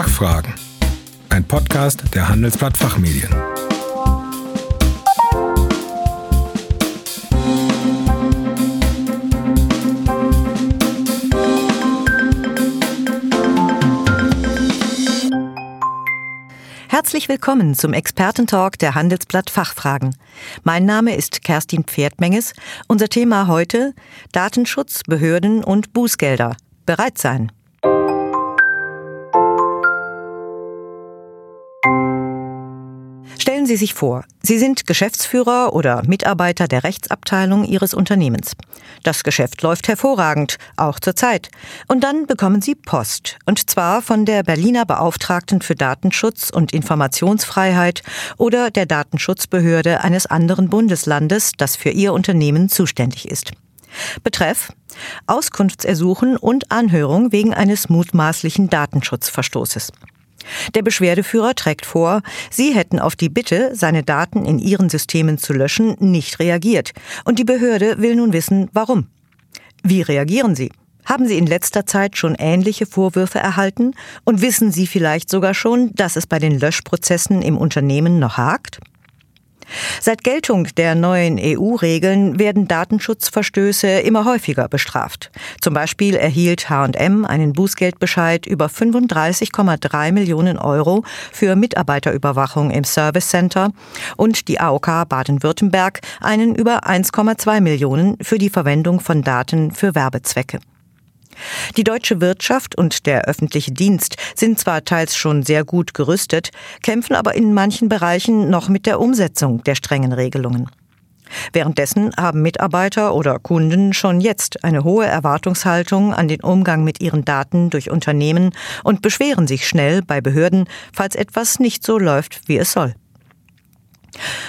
Fachfragen. Ein Podcast der Handelsblatt Fachmedien. Herzlich willkommen zum Expertentalk der Handelsblatt Fachfragen. Mein Name ist Kerstin Pferdmenges. Unser Thema heute: Datenschutz, Behörden und Bußgelder. Bereit sein. Stellen Sie sich vor, Sie sind Geschäftsführer oder Mitarbeiter der Rechtsabteilung Ihres Unternehmens. Das Geschäft läuft hervorragend, auch zurzeit. Und dann bekommen Sie Post, und zwar von der Berliner Beauftragten für Datenschutz und Informationsfreiheit oder der Datenschutzbehörde eines anderen Bundeslandes, das für Ihr Unternehmen zuständig ist. Betreff: Auskunftsersuchen und Anhörung wegen eines mutmaßlichen Datenschutzverstoßes. Der Beschwerdeführer trägt vor, Sie hätten auf die Bitte, seine Daten in Ihren Systemen zu löschen, nicht reagiert. Und die Behörde will nun wissen, warum. Wie reagieren Sie? Haben Sie in letzter Zeit schon ähnliche Vorwürfe erhalten? Und wissen Sie vielleicht sogar schon, dass es bei den Löschprozessen im Unternehmen noch hakt? Seit Geltung der neuen EU-Regeln werden Datenschutzverstöße immer häufiger bestraft. Zum Beispiel erhielt H&M einen Bußgeldbescheid über 35,3 Millionen Euro für Mitarbeiterüberwachung im Service Center und die AOK Baden-Württemberg einen über 1,2 Millionen für die Verwendung von Daten für Werbezwecke. Die deutsche Wirtschaft und der öffentliche Dienst sind zwar teils schon sehr gut gerüstet, kämpfen aber in manchen Bereichen noch mit der Umsetzung der strengen Regelungen. Währenddessen haben Mitarbeiter oder Kunden schon jetzt eine hohe Erwartungshaltung an den Umgang mit ihren Daten durch Unternehmen und beschweren sich schnell bei Behörden, falls etwas nicht so läuft, wie es soll.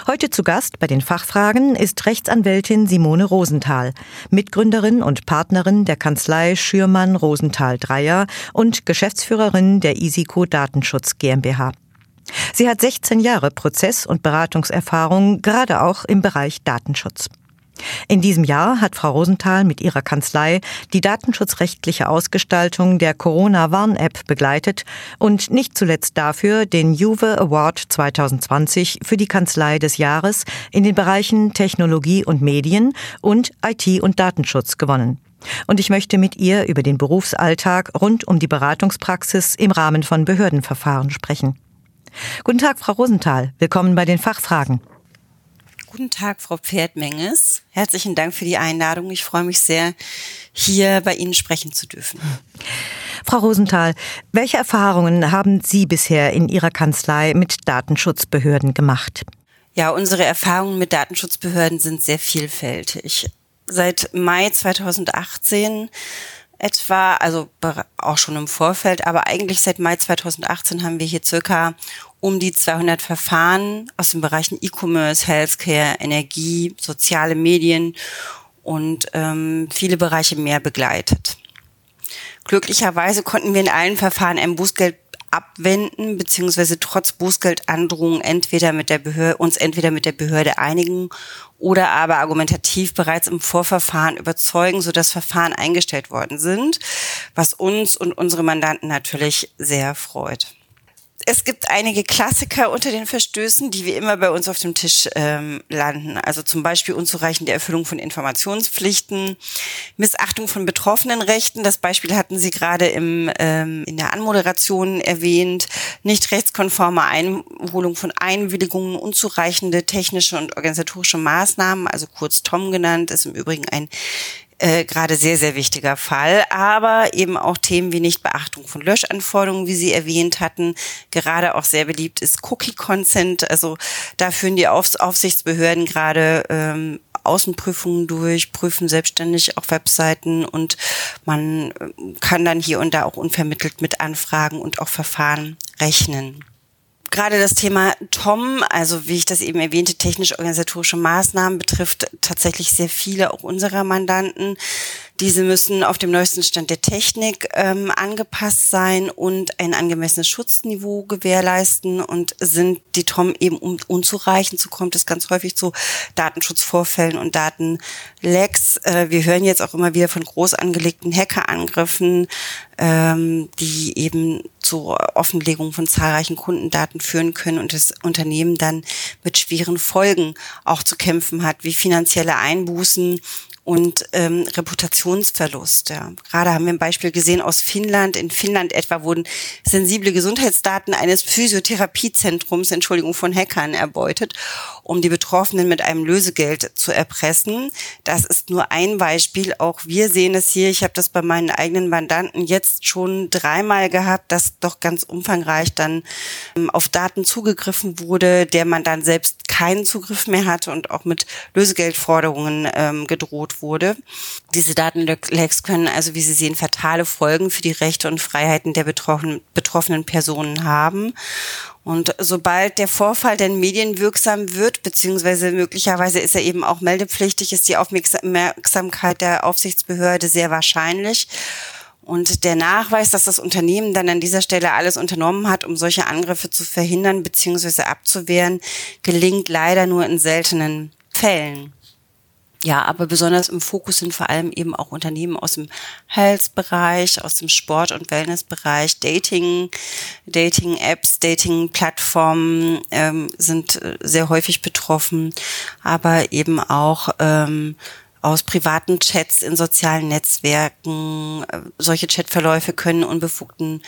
Heute zu Gast bei den Fachfragen ist Rechtsanwältin Simone Rosenthal, Mitgründerin und Partnerin der Kanzlei Schürmann Rosenthal Dreyer und Geschäftsführerin der ISiCO Datenschutz GmbH. Sie hat 16 Jahre Prozess- und Beratungserfahrung, gerade auch im Bereich Datenschutz. In diesem Jahr hat Frau Rosenthal mit ihrer Kanzlei die datenschutzrechtliche Ausgestaltung der Corona-Warn-App begleitet und nicht zuletzt dafür den Juve Award 2020 für die Kanzlei des Jahres in den Bereichen Technologie und Medien und IT und Datenschutz gewonnen. Und ich möchte mit ihr über den Berufsalltag rund um die Beratungspraxis im Rahmen von Behördenverfahren sprechen. Guten Tag, Frau Rosenthal. Willkommen bei den Fachfragen. Guten Tag, Frau Pferdmenges. Herzlichen Dank für die Einladung. Ich freue mich sehr, hier bei Ihnen sprechen zu dürfen. Frau Rosenthal, welche Erfahrungen haben Sie bisher in Ihrer Kanzlei mit Datenschutzbehörden gemacht? Ja, unsere Erfahrungen mit Datenschutzbehörden sind sehr vielfältig. Seit Mai 2018 etwa, also auch schon im Vorfeld, aber eigentlich seit Mai 2018 haben wir hier circa um die 200 Verfahren aus den Bereichen E-Commerce, Healthcare, Energie, soziale Medien und viele Bereiche mehr begleitet. Glücklicherweise konnten wir in allen Verfahren ein Bußgeld abwenden, beziehungsweise trotz Bußgeldandrohung uns entweder mit der Behörde einigen oder aber argumentativ bereits im Vorverfahren überzeugen, sodass Verfahren eingestellt worden sind, was uns und unsere Mandanten natürlich sehr freut. Es gibt einige Klassiker unter den Verstößen, die wir immer bei uns auf dem Tisch landen. Also zum Beispiel unzureichende Erfüllung von Informationspflichten, Missachtung von Betroffenenrechten. Das Beispiel hatten Sie gerade in der Anmoderation erwähnt. Nicht rechtskonforme Einholung von Einwilligungen, unzureichende technische und organisatorische Maßnahmen, also kurz TOM genannt, ist im Übrigen ein gerade sehr, sehr wichtiger Fall, aber eben auch Themen wie Nichtbeachtung von Löschanforderungen, wie Sie erwähnt hatten. Gerade auch sehr beliebt ist Cookie-Consent, also da führen die Aufsichtsbehörden gerade Außenprüfungen durch, prüfen selbstständig auch Webseiten und man kann dann hier und da auch unvermittelt mit Anfragen und auch Verfahren rechnen. Gerade das Thema TOM, also wie ich das eben erwähnte, technisch-organisatorische Maßnahmen betrifft tatsächlich sehr viele auch unserer Mandanten. Diese müssen auf dem neuesten Stand der Technik angepasst sein und ein angemessenes Schutzniveau gewährleisten, und sind die TOM eben unzureichend, so kommt es ganz häufig zu Datenschutzvorfällen und Datenlecks. Wir hören jetzt auch immer wieder von groß angelegten Hackerangriffen, die eben zur Offenlegung von zahlreichen Kundendaten führen können und das Unternehmen dann mit schweren Folgen auch zu kämpfen hat, wie finanzielle Einbußen und Reputationsverlust. Ja. Gerade haben wir ein Beispiel gesehen aus Finnland. In Finnland etwa wurden sensible Gesundheitsdaten eines Physiotherapiezentrums, von Hackern erbeutet, um die Betroffenen mit einem Lösegeld zu erpressen. Das ist nur ein Beispiel. Auch wir sehen es hier. Ich habe das bei meinen eigenen Mandanten jetzt schon dreimal gehabt, dass doch ganz umfangreich dann auf Daten zugegriffen wurde, der Mandant selbst keinen Zugriff mehr hatte und auch mit Lösegeldforderungen gedroht wurde. Diese Datenlecks können also, wie Sie sehen, fatale Folgen für die Rechte und Freiheiten der betroffenen Personen haben. Und sobald der Vorfall denn medienwirksam wird, beziehungsweise möglicherweise ist er eben auch meldepflichtig, ist die Aufmerksamkeit der Aufsichtsbehörde sehr wahrscheinlich. Und der Nachweis, dass das Unternehmen dann an dieser Stelle alles unternommen hat, um solche Angriffe zu verhindern bzw. abzuwehren, gelingt leider nur in seltenen Fällen. Ja, aber besonders im Fokus sind vor allem eben auch Unternehmen aus dem Health-Bereich, aus dem Sport- und Wellness-Bereich, Dating-Apps, Dating-Plattformen sind sehr häufig betroffen, aber eben auch aus privaten Chats in sozialen Netzwerken. Solche Chatverläufe können unbefugten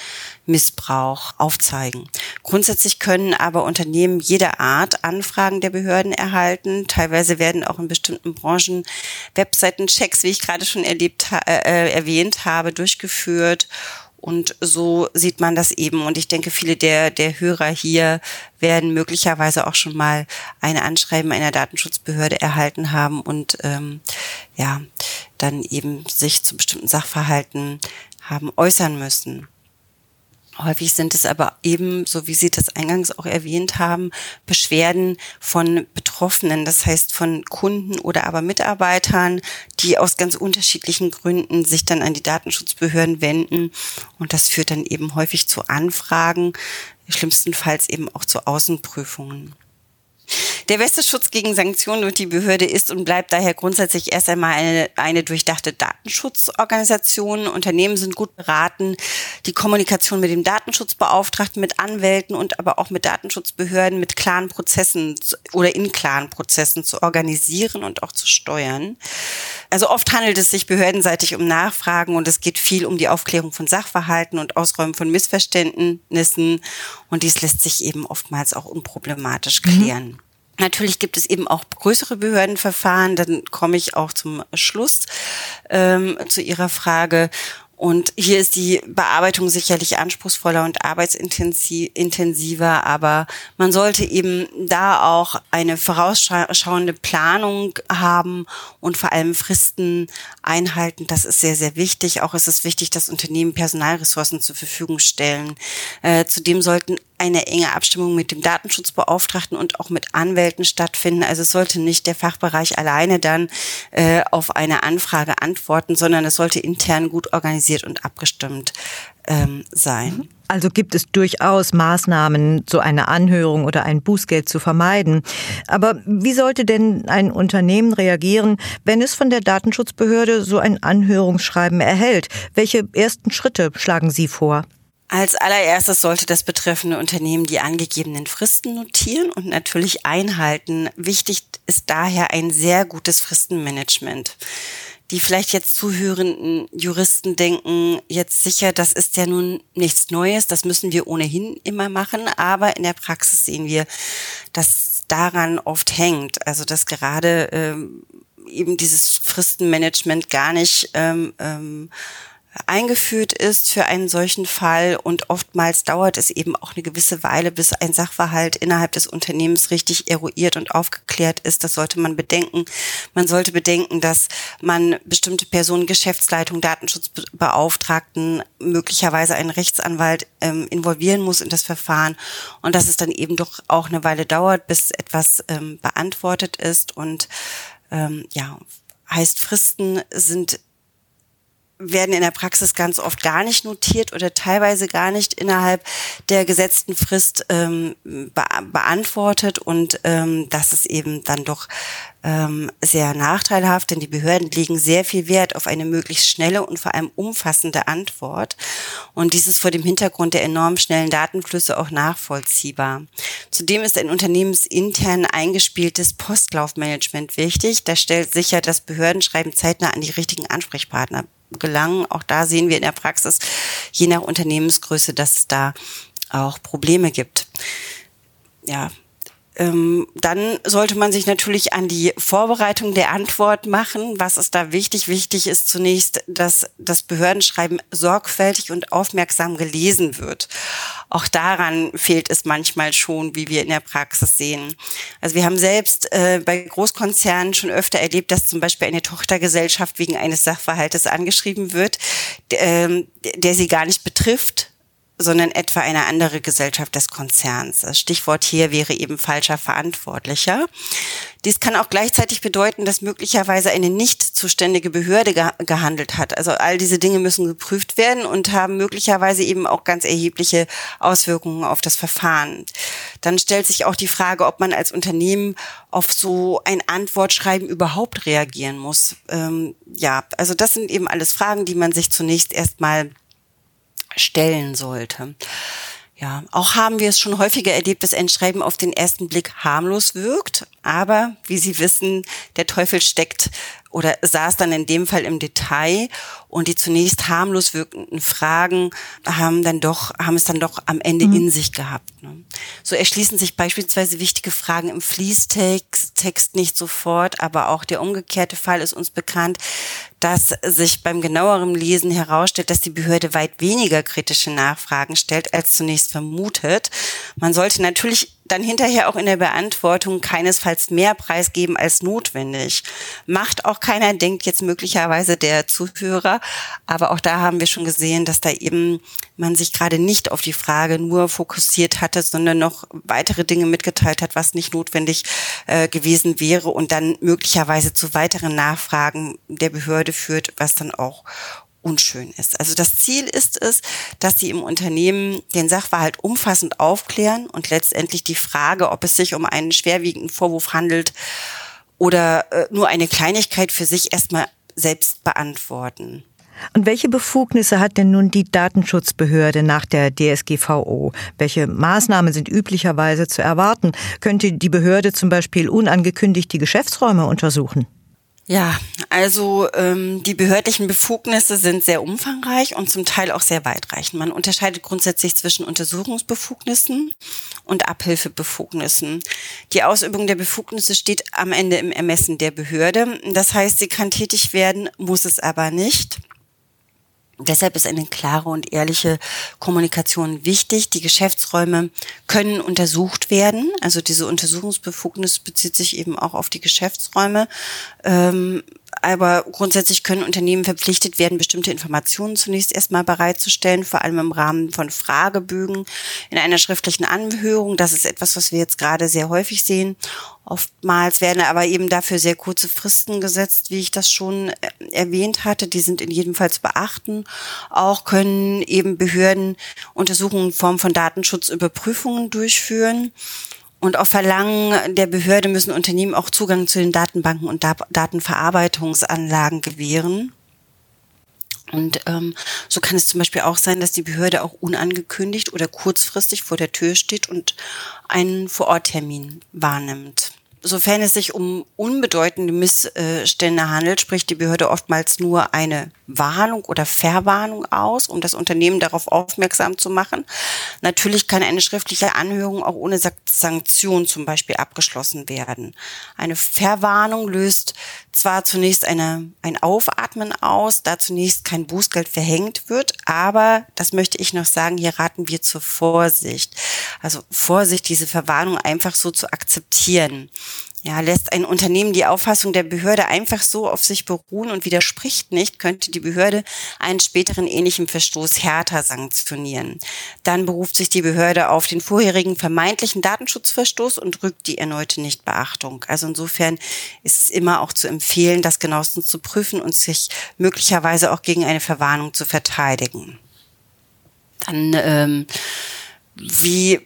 Missbrauch aufzeigen. Grundsätzlich können aber Unternehmen jeder Art Anfragen der Behörden erhalten. Teilweise werden auch in bestimmten Branchen Webseitenchecks, wie ich gerade schon erwähnt habe, durchgeführt. Und so sieht man das eben. Und ich denke, viele der Hörer hier werden möglicherweise auch schon mal ein Anschreiben einer Datenschutzbehörde erhalten haben und dann eben sich zu bestimmten Sachverhalten haben äußern müssen. Häufig sind es aber eben, so wie Sie das eingangs auch erwähnt haben, Beschwerden von Betroffenen, das heißt von Kunden oder aber Mitarbeitern, die aus ganz unterschiedlichen Gründen sich dann an die Datenschutzbehörden wenden. Und das führt dann eben häufig zu Anfragen, schlimmstenfalls eben auch zu Außenprüfungen. Der beste Schutz gegen Sanktionen durch die Behörde ist und bleibt daher grundsätzlich erst einmal eine durchdachte Datenschutzorganisation. Unternehmen sind gut beraten, die Kommunikation mit dem Datenschutzbeauftragten, mit Anwälten und aber auch mit Datenschutzbehörden mit klaren Prozessen oder in klaren Prozessen zu organisieren und auch zu steuern. Also oft handelt es sich behördenseitig um Nachfragen, und es geht viel um die Aufklärung von Sachverhalten und Ausräumen von Missverständnissen, und dies lässt sich eben oftmals auch unproblematisch klären. Mhm. Natürlich gibt es eben auch größere Behördenverfahren, dann komme ich auch zum Schluss zu Ihrer Frage. Und hier ist die Bearbeitung sicherlich anspruchsvoller und arbeitsintensiver, aber man sollte eben da auch eine vorausschauende Planung haben und vor allem Fristen einhalten. Das ist sehr, sehr wichtig. Auch ist es wichtig, dass Unternehmen Personalressourcen zur Verfügung stellen. Zudem sollten eine enge Abstimmung mit dem Datenschutzbeauftragten und auch mit Anwälten stattfinden. Also es sollte nicht der Fachbereich alleine dann auf eine Anfrage antworten, sondern es sollte intern gut organisiert und abgestimmt sein. Also gibt es durchaus Maßnahmen, so eine Anhörung oder ein Bußgeld zu vermeiden. Aber wie sollte denn ein Unternehmen reagieren, wenn es von der Datenschutzbehörde so ein Anhörungsschreiben erhält? Welche ersten Schritte schlagen Sie vor? Als allererstes sollte das betreffende Unternehmen die angegebenen Fristen notieren und natürlich einhalten. Wichtig ist daher ein sehr gutes Fristenmanagement. Die vielleicht jetzt zuhörenden Juristen denken jetzt sicher, das ist ja nun nichts Neues, das müssen wir ohnehin immer machen. Aber in der Praxis sehen wir, dass daran oft hängt. Also dass gerade eben dieses Fristenmanagement gar nicht eingeführt ist für einen solchen Fall, und oftmals dauert es eben auch eine gewisse Weile, bis ein Sachverhalt innerhalb des Unternehmens richtig eruiert und aufgeklärt ist. Das sollte man bedenken. Man sollte bedenken, dass man bestimmte Personen, Geschäftsleitung, Datenschutzbeauftragten, möglicherweise einen Rechtsanwalt involvieren muss in das Verfahren, und dass es dann eben doch auch eine Weile dauert, bis etwas beantwortet ist. Und heißt, Fristen sind werden in der Praxis ganz oft gar nicht notiert oder teilweise gar nicht innerhalb der gesetzten Frist beantwortet. Und das ist eben dann doch sehr nachteilhaft, denn die Behörden legen sehr viel Wert auf eine möglichst schnelle und vor allem umfassende Antwort. Und dies ist vor dem Hintergrund der enorm schnellen Datenflüsse auch nachvollziehbar. Zudem ist ein unternehmensintern eingespieltes Postlaufmanagement wichtig. Das stellt sicher, dass Behördenschreiben zeitnah an die richtigen Ansprechpartner gelangen. Auch da sehen wir in der Praxis, je nach Unternehmensgröße, dass es da auch Probleme gibt. Ja, dann sollte man sich natürlich an die Vorbereitung der Antwort machen. Was ist da wichtig? Wichtig ist zunächst, dass das Behördenschreiben sorgfältig und aufmerksam gelesen wird. Auch daran fehlt es manchmal schon, wie wir in der Praxis sehen. Also wir haben selbst bei Großkonzernen schon öfter erlebt, dass zum Beispiel eine Tochtergesellschaft wegen eines Sachverhaltes angeschrieben wird, der sie gar nicht betrifft, sondern etwa eine andere Gesellschaft des Konzerns. Das Stichwort hier wäre eben falscher Verantwortlicher. Dies kann auch gleichzeitig bedeuten, dass möglicherweise eine nicht zuständige Behörde gehandelt hat. Also all diese Dinge müssen geprüft werden und haben möglicherweise eben auch ganz erhebliche Auswirkungen auf das Verfahren. Dann stellt sich auch die Frage, ob man als Unternehmen auf so ein Antwortschreiben überhaupt reagieren muss. Also das sind eben alles Fragen, die man sich zunächst erstmal stellen sollte. Ja, auch haben wir es schon häufiger erlebt, dass ein Schreiben auf den ersten Blick harmlos wirkt. Aber, wie Sie wissen, der Teufel steckt oder saß dann in dem Fall im Detail. Und die zunächst harmlos wirkenden Fragen haben es dann doch am Ende in sich gehabt. Ne? So erschließen sich beispielsweise wichtige Fragen im Fließtext nicht sofort, aber auch der umgekehrte Fall ist uns bekannt, dass sich beim genaueren Lesen herausstellt, dass die Behörde weit weniger kritische Nachfragen stellt, als zunächst vermutet. Man sollte natürlich dann hinterher auch in der Beantwortung keinesfalls mehr preisgeben als notwendig. Macht auch keiner, denkt jetzt möglicherweise der Zuhörer. Aber auch da haben wir schon gesehen, dass da eben man sich gerade nicht auf die Frage nur fokussiert hatte, sondern noch weitere Dinge mitgeteilt hat, was nicht notwendig gewesen wäre und dann möglicherweise zu weiteren Nachfragen der Behörde führt, was dann auch unschön ist. Also das Ziel ist es, dass Sie im Unternehmen den Sachverhalt umfassend aufklären und letztendlich die Frage, ob es sich um einen schwerwiegenden Vorwurf handelt oder nur eine Kleinigkeit, für sich erstmal selbst beantworten. Und welche Befugnisse hat denn nun die Datenschutzbehörde nach der DSGVO? Welche Maßnahmen sind üblicherweise zu erwarten? Könnte die Behörde zum Beispiel unangekündigt die Geschäftsräume untersuchen? Ja, also die behördlichen Befugnisse sind sehr umfangreich und zum Teil auch sehr weitreichend. Man unterscheidet grundsätzlich zwischen Untersuchungsbefugnissen und Abhilfebefugnissen. Die Ausübung der Befugnisse steht am Ende im Ermessen der Behörde. Das heißt, sie kann tätig werden, muss es aber nicht. Deshalb ist eine klare und ehrliche Kommunikation wichtig. Die Geschäftsräume können untersucht werden. Also diese Untersuchungsbefugnis bezieht sich eben auch auf die Geschäftsräume. Aber grundsätzlich können Unternehmen verpflichtet werden, bestimmte Informationen zunächst erstmal bereitzustellen, vor allem im Rahmen von Fragebögen in einer schriftlichen Anhörung. Das ist etwas, was wir jetzt gerade sehr häufig sehen. Oftmals werden aber eben dafür sehr kurze Fristen gesetzt, wie ich das schon erwähnt hatte. Die sind in jedem Fall zu beachten. Auch können eben Behörden Untersuchungen in Form von Datenschutzüberprüfungen durchführen. Und auf Verlangen der Behörde müssen Unternehmen auch Zugang zu den Datenbanken und Datenverarbeitungsanlagen gewähren. Und so kann es zum Beispiel auch sein, dass die Behörde auch unangekündigt oder kurzfristig vor der Tür steht und einen Vororttermin wahrnimmt. Sofern es sich um unbedeutende Missstände handelt, spricht die Behörde oftmals nur eine Warnung oder Verwarnung aus, um das Unternehmen darauf aufmerksam zu machen. Natürlich kann eine schriftliche Anhörung auch ohne Sanktion zum Beispiel abgeschlossen werden. Eine Verwarnung löst zwar zunächst ein Aufatmen aus, da zunächst kein Bußgeld verhängt wird, aber, das möchte ich noch sagen, hier raten wir zur Vorsicht. Also Vorsicht, diese Verwarnung einfach so zu akzeptieren. Ja, lässt ein Unternehmen die Auffassung der Behörde einfach so auf sich beruhen und widerspricht nicht, könnte die Behörde einen späteren ähnlichen Verstoß härter sanktionieren. Dann beruft sich die Behörde auf den vorherigen vermeintlichen Datenschutzverstoß und rügt die erneute Nichtbeachtung. Also insofern ist es immer auch zu empfehlen, das genauestens zu prüfen und sich möglicherweise auch gegen eine Verwarnung zu verteidigen. Dann, wie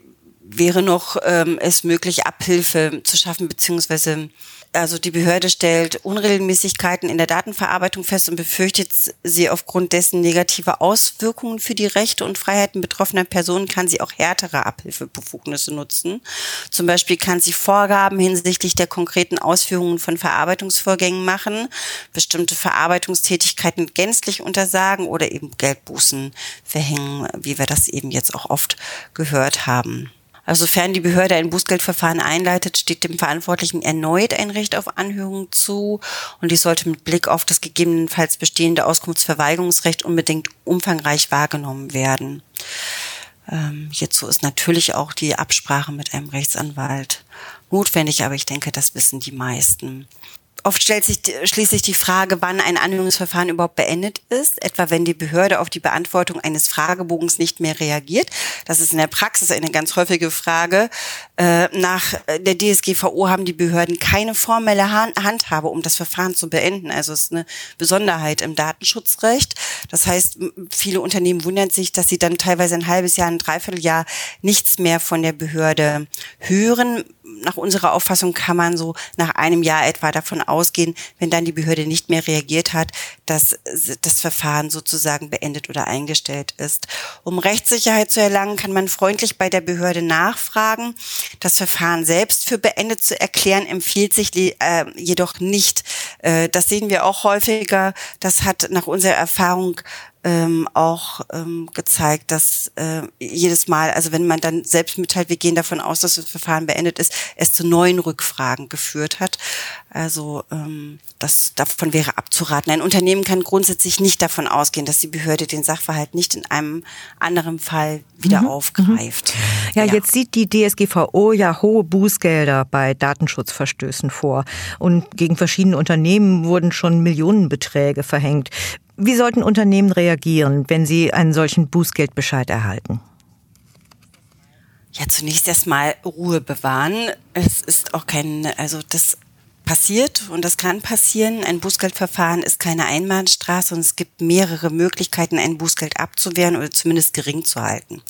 wäre noch es möglich, Abhilfe zu schaffen, beziehungsweise also die Behörde stellt Unregelmäßigkeiten in der Datenverarbeitung fest und befürchtet sie aufgrund dessen negative Auswirkungen für die Rechte und Freiheiten betroffener Personen, kann sie auch härtere Abhilfebefugnisse nutzen. Zum Beispiel kann sie Vorgaben hinsichtlich der konkreten Ausführungen von Verarbeitungsvorgängen machen, bestimmte Verarbeitungstätigkeiten gänzlich untersagen oder eben Geldbußen verhängen, wie wir das eben jetzt auch oft gehört haben. Also sofern die Behörde ein Bußgeldverfahren einleitet, steht dem Verantwortlichen erneut ein Recht auf Anhörung zu. Und dies sollte mit Blick auf das gegebenenfalls bestehende Auskunftsverweigerungsrecht unbedingt umfangreich wahrgenommen werden. Hierzu ist natürlich auch die Absprache mit einem Rechtsanwalt notwendig, aber ich denke, das wissen die meisten. Oft stellt sich schließlich die Frage, wann ein Anhörungsverfahren überhaupt beendet ist, etwa wenn die Behörde auf die Beantwortung eines Fragebogens nicht mehr reagiert. Das ist in der Praxis eine ganz häufige Frage. Nach der DSGVO haben die Behörden keine formelle Handhabe, um das Verfahren zu beenden. Also es ist eine Besonderheit im Datenschutzrecht. Das heißt, viele Unternehmen wundern sich, dass sie dann teilweise ein halbes Jahr, ein Dreivierteljahr nichts mehr von der Behörde hören. Nach unserer Auffassung kann man so nach einem Jahr etwa davon ausgehen, wenn dann die Behörde nicht mehr reagiert hat, dass das Verfahren sozusagen beendet oder eingestellt ist. Um Rechtssicherheit zu erlangen, kann man freundlich bei der Behörde nachfragen. Das Verfahren selbst für beendet zu erklären, empfiehlt sich jedoch nicht. Das sehen wir auch häufiger. Das hat nach unserer Erfahrung auch gezeigt, dass jedes Mal, also wenn man dann selbst mitteilt, wir gehen davon aus, dass das Verfahren beendet ist, es zu neuen Rückfragen geführt hat. Also davon wäre abzuraten. Ein Unternehmen kann grundsätzlich nicht davon ausgehen, dass die Behörde den Sachverhalt nicht in einem anderen Fall wieder aufgreift. Ja, ja, jetzt sieht die DSGVO ja hohe Bußgelder bei Datenschutzverstößen vor. Und gegen verschiedene Unternehmen wurden schon Millionenbeträge verhängt. Wie sollten Unternehmen reagieren, wenn sie einen solchen Bußgeldbescheid erhalten? Ja, zunächst erstmal Ruhe bewahren. Es ist auch das passiert und das kann passieren. Ein Bußgeldverfahren ist keine Einbahnstraße und es gibt mehrere Möglichkeiten, ein Bußgeld abzuwehren oder zumindest gering zu halten.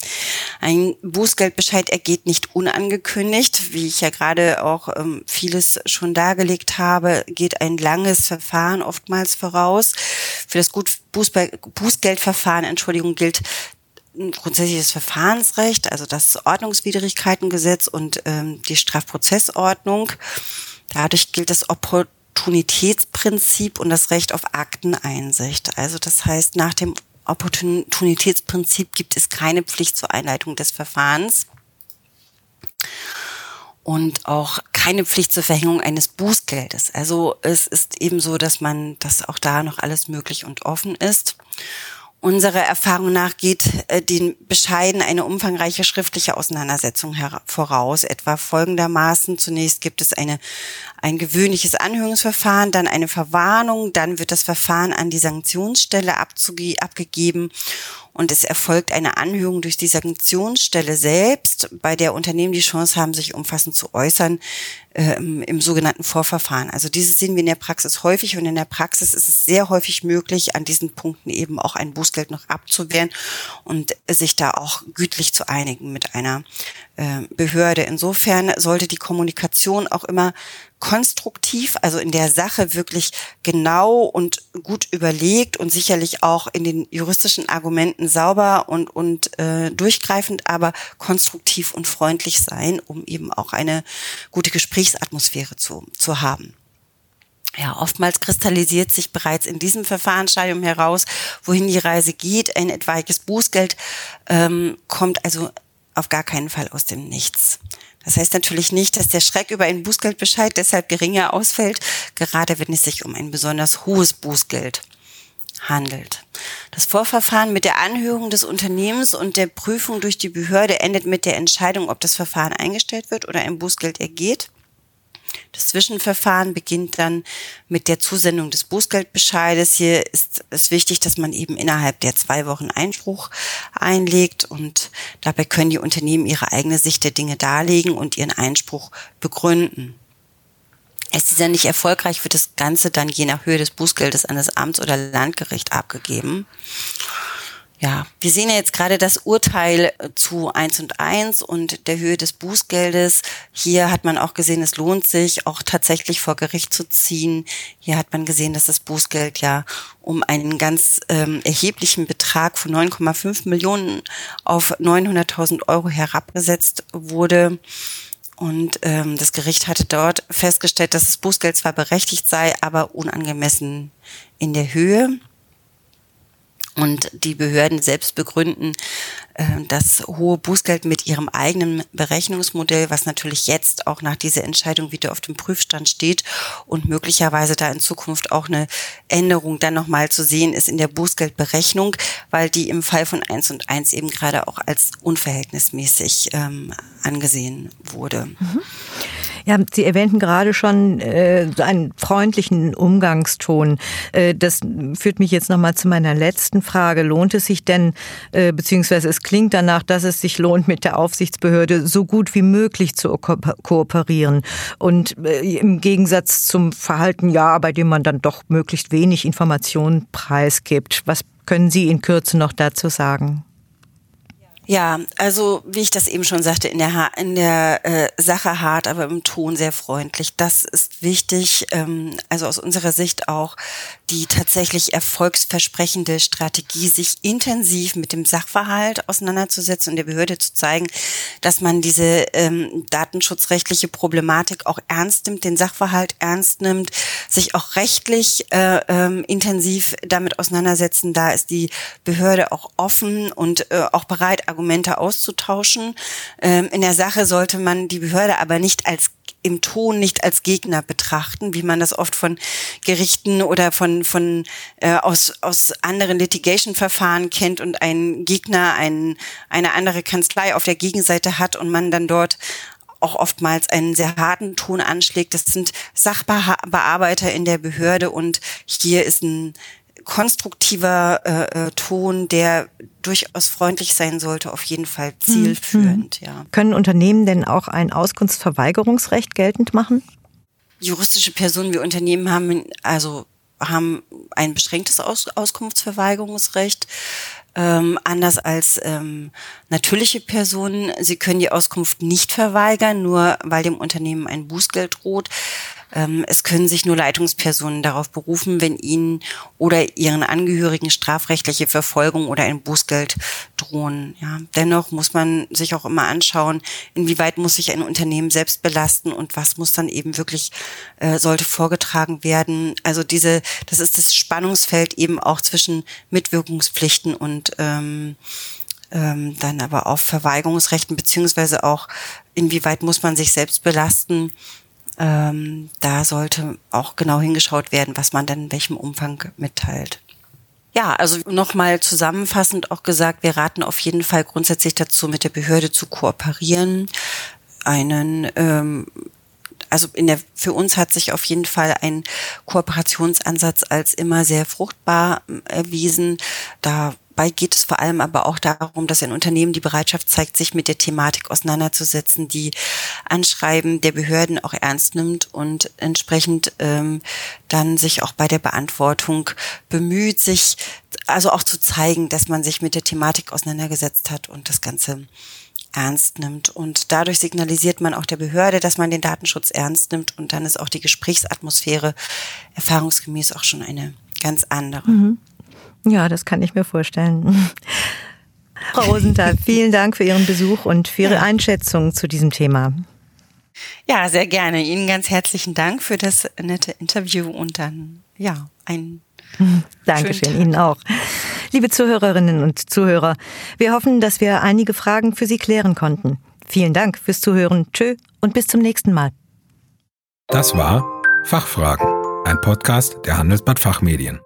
Ein Bußgeldbescheid ergeht nicht unangekündigt. Wie ich ja gerade auch vieles schon dargelegt habe, geht ein langes Verfahren oftmals voraus. Für das Bußgeldverfahren, gilt ein grundsätzliches Verfahrensrecht, also das Ordnungswidrigkeitengesetz und die Strafprozessordnung. Dadurch gilt das Opportunitätsprinzip und das Recht auf Akteneinsicht. Also das heißt, nach dem Opportunitätsprinzip gibt es keine Pflicht zur Einleitung des Verfahrens und auch keine Pflicht zur Verhängung eines Bußgeldes. Also es ist eben so, dass auch da noch alles möglich und offen ist. Unserer Erfahrung nach geht den Bescheiden eine umfangreiche schriftliche Auseinandersetzung voraus, etwa folgendermaßen. Zunächst gibt es ein gewöhnliches Anhörungsverfahren, dann eine Verwarnung, dann wird das Verfahren an die Sanktionsstelle abgegeben und es erfolgt eine Anhörung durch die Sanktionsstelle selbst, bei der Unternehmen die Chance haben, sich umfassend zu äußern, im sogenannten Vorverfahren. Also dieses sehen wir in der Praxis häufig und in der Praxis ist es sehr häufig möglich, an diesen Punkten eben auch ein Bußgeld noch abzuwehren und sich da auch gütlich zu einigen mit einer Behörde. Insofern sollte die Kommunikation auch immer konstruktiv, also in der Sache wirklich genau und gut überlegt und sicherlich auch in den juristischen Argumenten sauber und durchgreifend, aber konstruktiv und freundlich sein, um eben auch eine gute Gesprächsatmosphäre zu haben. Ja, oftmals kristallisiert sich bereits in diesem Verfahrensstadium heraus, wohin die Reise geht. Ein etwaiges Bußgeld kommt also auf gar keinen Fall aus dem Nichts. Das heißt natürlich nicht, dass der Schreck über einen Bußgeldbescheid deshalb geringer ausfällt, gerade wenn es sich um ein besonders hohes Bußgeld handelt. Das Vorverfahren mit der Anhörung des Unternehmens und der Prüfung durch die Behörde endet mit der Entscheidung, ob das Verfahren eingestellt wird oder ein Bußgeld ergeht. Das Zwischenverfahren beginnt dann mit der Zusendung des Bußgeldbescheides. Hier ist es wichtig, dass man eben innerhalb der 2 Wochen Einspruch einlegt und dabei können die Unternehmen ihre eigene Sicht der Dinge darlegen und ihren Einspruch begründen. Ist dieser nicht erfolgreich, wird das Ganze dann je nach Höhe des Bußgeldes an das Amts- oder Landgericht abgegeben. Ja, wir sehen ja jetzt gerade das Urteil zu 1&1 und der Höhe des Bußgeldes. Hier hat man auch gesehen, es lohnt sich, auch tatsächlich vor Gericht zu ziehen. Hier hat man gesehen, dass das Bußgeld ja um einen ganz erheblichen Betrag von 9,5 Millionen auf 900.000 Euro herabgesetzt wurde. Und das Gericht hatte dort festgestellt, dass das Bußgeld zwar berechtigt sei, aber unangemessen in der Höhe. Und die Behörden selbst begründen das hohe Bußgeld mit ihrem eigenen Berechnungsmodell, was natürlich jetzt auch nach dieser Entscheidung wieder auf dem Prüfstand steht und möglicherweise da in Zukunft auch eine Änderung dann nochmal zu sehen ist in der Bußgeldberechnung, weil die im Fall von 1&1 eben gerade auch als unverhältnismäßig angesehen wurde. Mhm. Ja, Sie erwähnten gerade schon einen freundlichen Umgangston. Das führt mich jetzt nochmal zu meiner letzten Frage. Lohnt es sich denn, beziehungsweise es klingt danach, dass es sich lohnt, mit der Aufsichtsbehörde so gut wie möglich zu kooperieren. Und im Gegensatz zum Verhalten, ja, bei dem man dann doch möglichst wenig Informationen preisgibt. Was können Sie in Kürze noch dazu sagen? Ja, also wie ich das eben schon sagte, in der Sache hart, aber im Ton sehr freundlich. Das ist wichtig, also aus unserer Sicht auch die tatsächlich erfolgsversprechende Strategie, sich intensiv mit dem Sachverhalt auseinanderzusetzen und der Behörde zu zeigen, dass man diese datenschutzrechtliche Problematik auch ernst nimmt, den Sachverhalt ernst nimmt, sich auch rechtlich intensiv damit auseinandersetzen. Da ist die Behörde auch offen und auch bereit, Argumente auszutauschen. In der Sache sollte man die Behörde aber nicht als im Ton nicht als Gegner betrachten, wie man das oft von Gerichten oder aus anderen Litigation-Verfahren kennt und einen Gegner, eine andere Kanzlei auf der Gegenseite hat und man dann dort auch oftmals einen sehr harten Ton anschlägt. Das sind Sachbearbeiter in der Behörde und hier ist ein konstruktiver Ton, der durchaus freundlich sein sollte, auf jeden Fall zielführend. Ja. Können Unternehmen denn auch ein Auskunftsverweigerungsrecht geltend machen? Juristische Personen wie Unternehmen haben ein beschränktes Auskunftsverweigerungsrecht, anders als natürliche Personen. Sie können die Auskunft nicht verweigern, nur weil dem Unternehmen ein Bußgeld droht. Es können sich nur Leitungspersonen darauf berufen, wenn ihnen oder ihren Angehörigen strafrechtliche Verfolgung oder ein Bußgeld drohen. Ja, dennoch muss man sich auch immer anschauen, inwieweit muss sich ein Unternehmen selbst belasten und was muss dann eben wirklich, sollte vorgetragen werden. Also das ist das Spannungsfeld eben auch zwischen Mitwirkungspflichten und dann aber auch Verweigerungsrechten, beziehungsweise auch inwieweit muss man sich selbst belasten. Da sollte auch genau hingeschaut werden, was man dann in welchem Umfang mitteilt. Ja, also nochmal zusammenfassend auch gesagt, wir raten auf jeden Fall grundsätzlich dazu, mit der Behörde zu kooperieren. Für uns hat sich auf jeden Fall ein Kooperationsansatz als immer sehr fruchtbar erwiesen. Dabei geht es vor allem aber auch darum, dass ein Unternehmen die Bereitschaft zeigt, sich mit der Thematik auseinanderzusetzen, die Anschreiben der Behörden auch ernst nimmt und entsprechend dann sich auch bei der Beantwortung bemüht, sich also auch zu zeigen, dass man sich mit der Thematik auseinandergesetzt hat und das Ganze ernst nimmt. Und dadurch signalisiert man auch der Behörde, dass man den Datenschutz ernst nimmt und dann ist auch die Gesprächsatmosphäre erfahrungsgemäß auch schon eine ganz andere. Mhm. Ja, das kann ich mir vorstellen. Frau Rosenthal, vielen Dank für Ihren Besuch und für Ihre Einschätzung zu diesem Thema. Ja, sehr gerne. Ihnen ganz herzlichen Dank für das nette Interview und dann, ja, einen schönen Tag. Dankeschön, Ihnen auch. Liebe Zuhörerinnen und Zuhörer, wir hoffen, dass wir einige Fragen für Sie klären konnten. Vielen Dank fürs Zuhören. Tschö und bis zum nächsten Mal. Das war Fachfragen, ein Podcast der Handelsblatt Fachmedien.